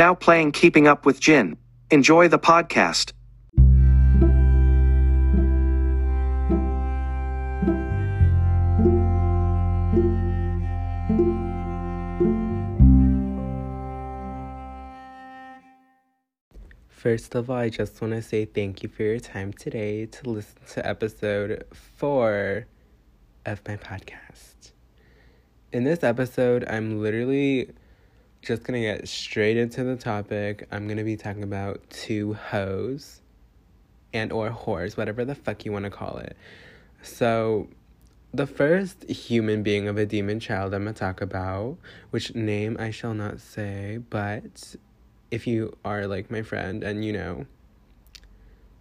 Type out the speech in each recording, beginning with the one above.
Now playing Keeping Up with Jin. Enjoy the podcast. First of all, I just want to say thank you for your time today to listen to episode 4 of my podcast. In this episode, I'm literally just going to get straight into the topic. I'm going to be talking about two hoes and or whores, whatever the fuck you want to call it. So the first human being of a demon child I'm going to talk about, which name I shall not say, but if you are like my friend and you know,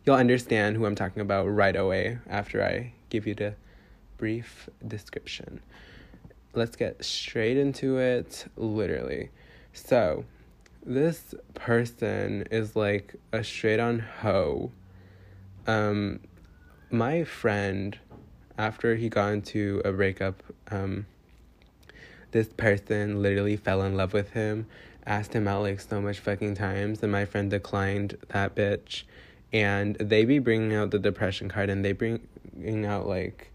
you'll understand who I'm talking about right away after I give you the brief description. Let's get straight into it, literally. So, this person is like a straight-on hoe. My friend, after he got into a breakup, this person literally fell in love with him, asked him out like so much fucking times, and my friend declined that bitch. And they be bringing out the depression card, and they bring out like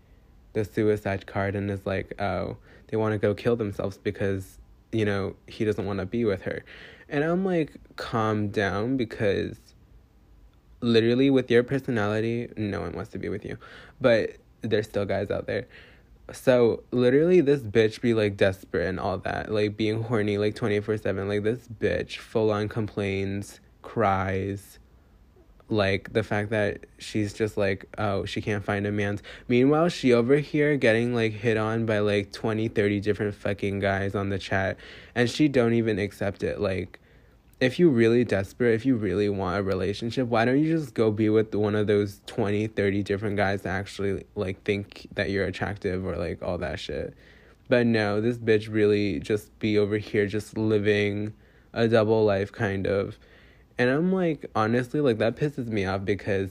the suicide card, and it's like, oh, they want to go kill themselves because, you know, he doesn't want to be with her. And I'm like, calm down, because literally with your personality, no one wants to be with you. But there's still guys out there. So, literally, this bitch be, like, desperate and all that. Like, being horny, like, 24/7. Like, this bitch full-on complains, cries. Like, the fact that she's just, like, oh, she can't find a man's. Meanwhile, she over here getting, like, hit on by, like, 20, 30 different fucking guys on the chat. And she don't even accept it. Like, if you really desperate, if you really want a relationship, why don't you just go be with one of those 20, 30 different guys that actually, like, think that you're attractive or, like, all that shit. But no, this bitch really just be over here just living a double life, kind of. And I'm, like, honestly, like, that pisses me off because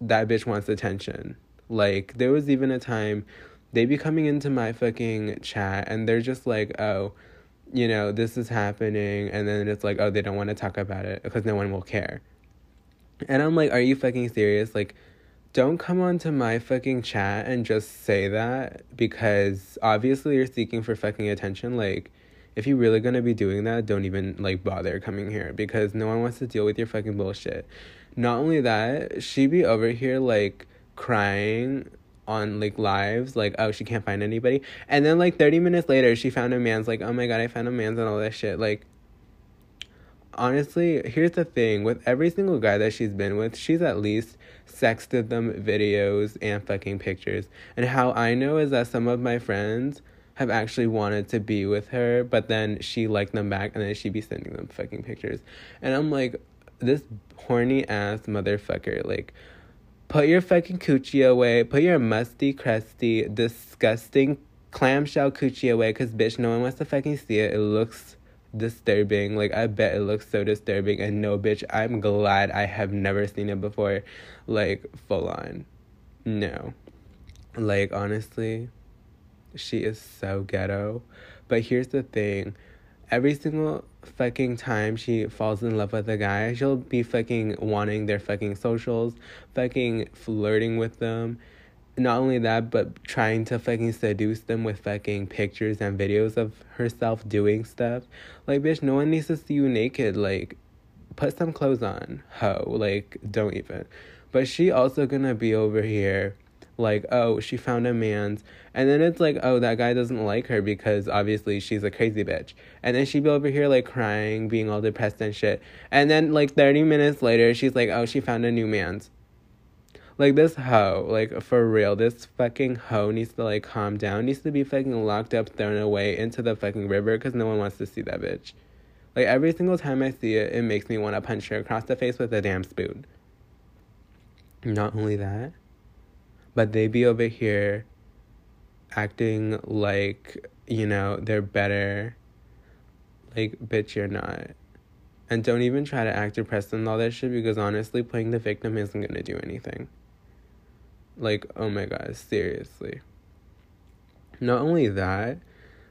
that bitch wants attention. Like, there was even a time they be coming into my fucking chat and they're just like, oh, you know, this is happening, and then it's like, oh, they don't want to talk about it because no one will care. And I'm like, are you fucking serious? Like, don't come onto my fucking chat and just say that, because obviously you're seeking for fucking attention. Like, if you're really going to be doing that, don't even, like, bother coming here, because no one wants to deal with your fucking bullshit. Not only that, she be over here, like, crying on, like, lives, like, oh, she can't find anybody, and then, like, 30 minutes later, she found a man's, like, oh my god, I found a man's, and all that shit. Like, honestly, here's the thing, with every single guy that she's been with, she's at least sexted them videos and fucking pictures. And how I know is that some of my friends have actually wanted to be with her, but then she liked them back, and then she be sending them fucking pictures. And I'm like, this horny ass motherfucker, like, put your fucking coochie away. Put your musty, crusty, disgusting clamshell coochie away, because, bitch, no one wants to fucking see it. It looks disturbing. Like, I bet it looks so disturbing. And no, bitch, I'm glad I have never seen it before. Like, full on. No. Like, honestly, she is so ghetto. But here's the thing. Every single fucking time she falls in love with a guy, she'll be fucking wanting their fucking socials, fucking flirting with them. Not only that, but trying to fucking seduce them with fucking pictures and videos of herself doing stuff. Like, bitch, no one needs to see you naked. Like, put some clothes on, hoe. Like, don't even. But she also gonna be over here like, oh, she found a man's, and then it's like, oh, that guy doesn't like her because obviously she's a crazy bitch. And then she'd be over here like crying, being all depressed and shit, and then like 30 minutes later she's like, oh, she found a new man's. Like, this hoe, like, for real, this fucking hoe needs to, like, calm down, needs to be fucking locked up, thrown away into the fucking river, because no one wants to see that bitch. Like, every single time I see it, it makes me want to punch her across the face with a damn spoon. Not only that, but they be over here acting like, you know, they're better. Like, bitch, you're not. And don't even try to act depressed and all that shit, because honestly, playing the victim isn't going to do anything. Like, oh my god, seriously. Not only that,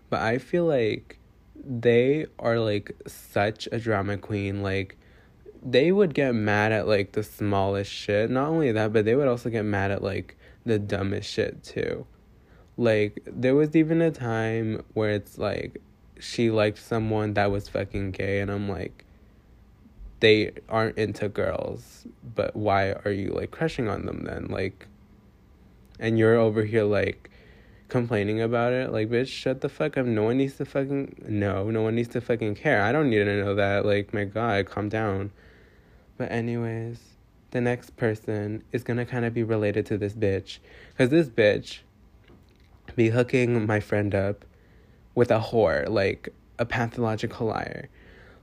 but I feel like they are, like, such a drama queen. Like, they would get mad at, like, the smallest shit. Not only that, but they would also get mad at, like, the dumbest shit, too. Like, there was even a time where it's, like, she liked someone that was fucking gay, and I'm like, they aren't into girls, but why are you, like, crushing on them then? Like, and you're over here, like, complaining about it. Like, bitch, shut the fuck up. No one needs to fucking care. I don't need to know that. Like, my God, calm down. But anyways, the next person is gonna kind of be related to this bitch, because this bitch be hooking my friend up with a whore, like a pathological liar.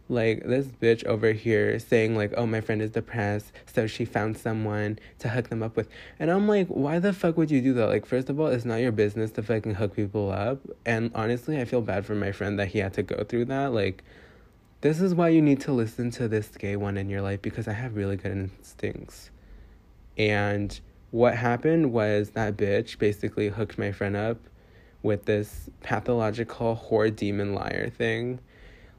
Like, this bitch over here saying, like, oh, my friend is depressed, so she found someone to hook them up with. And I'm like, why the fuck would you do that? Like, first of all, it's not your business to fucking hook people up. And honestly, I feel bad for my friend that he had to go through that. Like, this is why you need to listen to this gay one in your life, because I have really good instincts. And what happened was that bitch basically hooked my friend up with this pathological whore demon liar thing.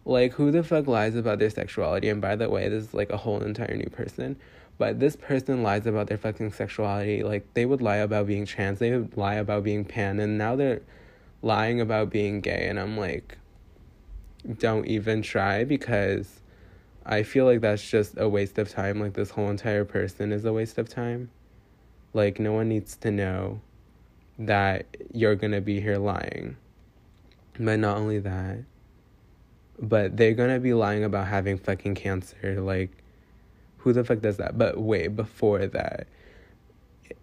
Like, who the fuck lies about their sexuality? And by the way, this is, like, a whole entire new person. But this person lies about their fucking sexuality. Like, they would lie about being trans. They would lie about being pan. And now they're lying about being gay. And I'm like, don't even try, because I feel like that's just a waste of time. Like, this whole entire person is a waste of time. Like, no one needs to know that you're gonna be here lying. But not only that, but they're gonna be lying about having fucking cancer. Like, who the fuck does that? But wait, before that,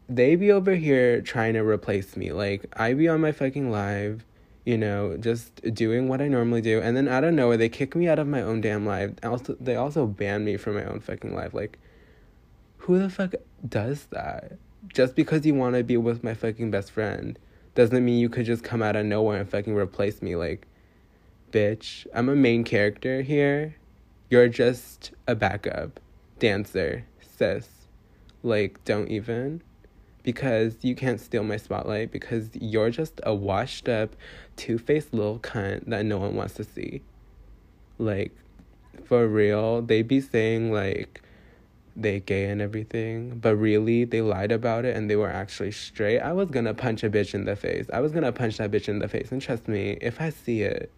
they be over here trying to replace me. Like, I be on my fucking live, you know, just doing what I normally do, and then out of nowhere, they kick me out of my own damn live. They also ban me from my own fucking live. Like, who the fuck does that? Just because you want to be with my fucking best friend doesn't mean you could just come out of nowhere and fucking replace me. Like, bitch, I'm a main character here. You're just a backup dancer, sis. Like, don't even. Because you can't steal my spotlight, because you're just a washed up, two-faced little cunt that no one wants to see. Like, for real, they be saying, like, they gay and everything, but really, they lied about it and they were actually straight. I was gonna punch a bitch in the face. I was gonna punch that bitch in the face, and trust me, if I see it,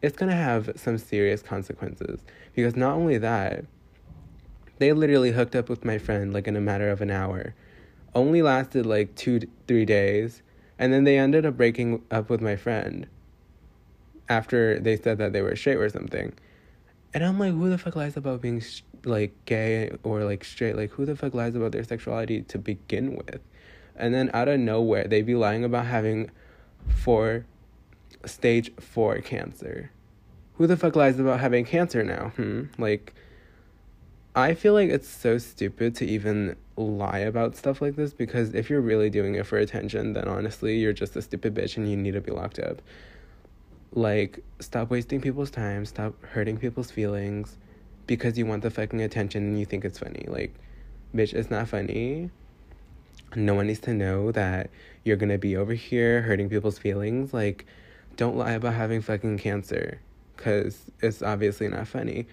it's going to have some serious consequences. Because not only that, they literally hooked up with my friend, like, in a matter of an hour. Only lasted, like, 2-3 days. And then they ended up breaking up with my friend after they said that they were straight or something. And I'm like, who the fuck lies about being, like, gay or, like, straight? Like, who the fuck lies about their sexuality to begin with? And then out of nowhere, they be lying about having stage 4 cancer. Who the fuck lies about having cancer now? Like, I feel like it's so stupid to even lie about stuff like this, because if you're really doing it for attention, then honestly, you're just a stupid bitch and you need to be locked up. Like, stop wasting people's time, stop hurting people's feelings because you want the fucking attention and you think it's funny. Like, bitch, it's not funny. No one needs to know that you're gonna be over here hurting people's feelings. Like, don't lie about having fucking cancer, because it's obviously not funny.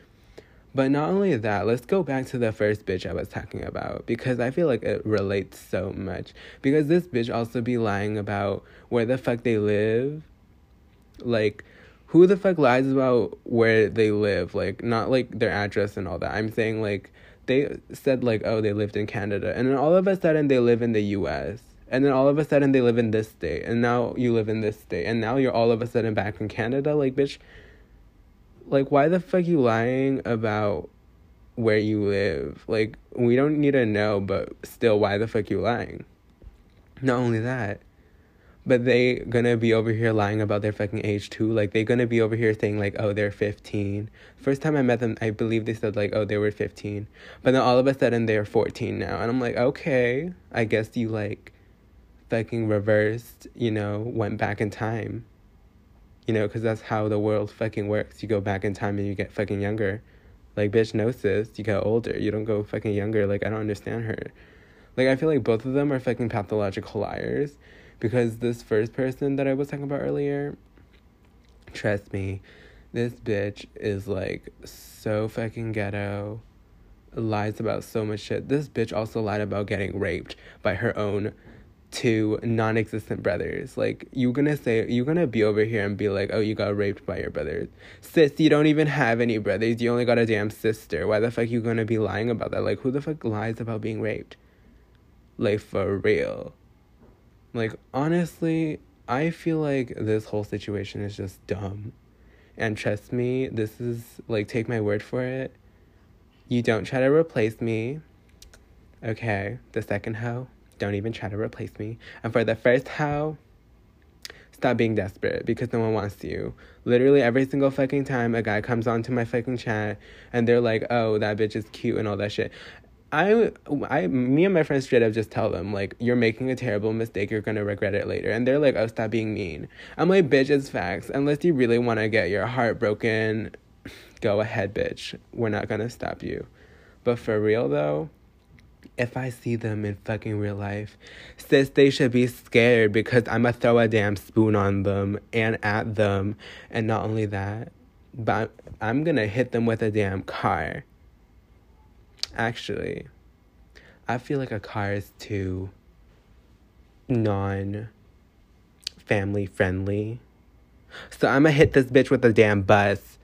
But not only that, let's go back to the first bitch I was talking about, because I feel like it relates so much. Because this bitch also be lying about where the fuck they live. Like, who the fuck lies about where they live? Like, not, like, their address and all that. I'm saying, like, they said, like, oh, they lived in Canada. And then all of a sudden, they live in the U.S., and then all of a sudden they live in this state, and now you live in this state, and now you're all of a sudden back in Canada. Like, bitch, like, why the fuck you lying about where you live? Like, we don't need to know, but still, why the fuck you lying? Not only that, but they gonna be over here lying about their fucking age too. Like, they gonna be over here saying, like, oh, they're 15. First time I met them, I believe they said, like, oh, they were 15. But then all of a sudden they're 14 now. And I'm like, okay, I guess you, like, fucking reversed, you know, went back in time, you know, because that's how the world fucking works. You go back in time and you get fucking younger. Like, bitch, no, sis, you get older, you don't go fucking younger. Like, I don't understand her. Like, I feel like both of them are fucking pathological liars, because this first person that I was talking about earlier, trust me, This bitch is, like, so fucking ghetto, lies about so much shit. This bitch also lied about getting raped by her own two non-existent brothers. Like, you're gonna be over here and be like, oh, you got raped by your brothers. Sis, you don't even have any brothers. You only got a damn sister. Why the fuck you gonna be lying about that? Like, who the fuck lies about being raped? Like, for real. Like, honestly, I feel like this whole situation is just dumb. And trust me, this is, like, take my word for it. You don't try to replace me. Okay, the second hoe, don't even try to replace me. And for the first hoe, stop being desperate because no one wants you. Literally every single fucking time a guy comes onto my fucking chat and they're like, oh, that bitch is cute and all that shit. Me and my friends straight up just tell them, like, you're making a terrible mistake, you're gonna regret it later. And they're like, oh, stop being mean. I'm like, bitch, it's facts. Unless you really want to get your heart broken, go ahead, bitch. We're not gonna stop you. But for real, though, if I see them in fucking real life, sis, they should be scared because I'm gonna throw a damn spoon on them and at them. And not only that, but I'm gonna hit them with a damn car. Actually, I feel like a car is too non-family friendly. So I'm gonna hit this bitch with a damn bus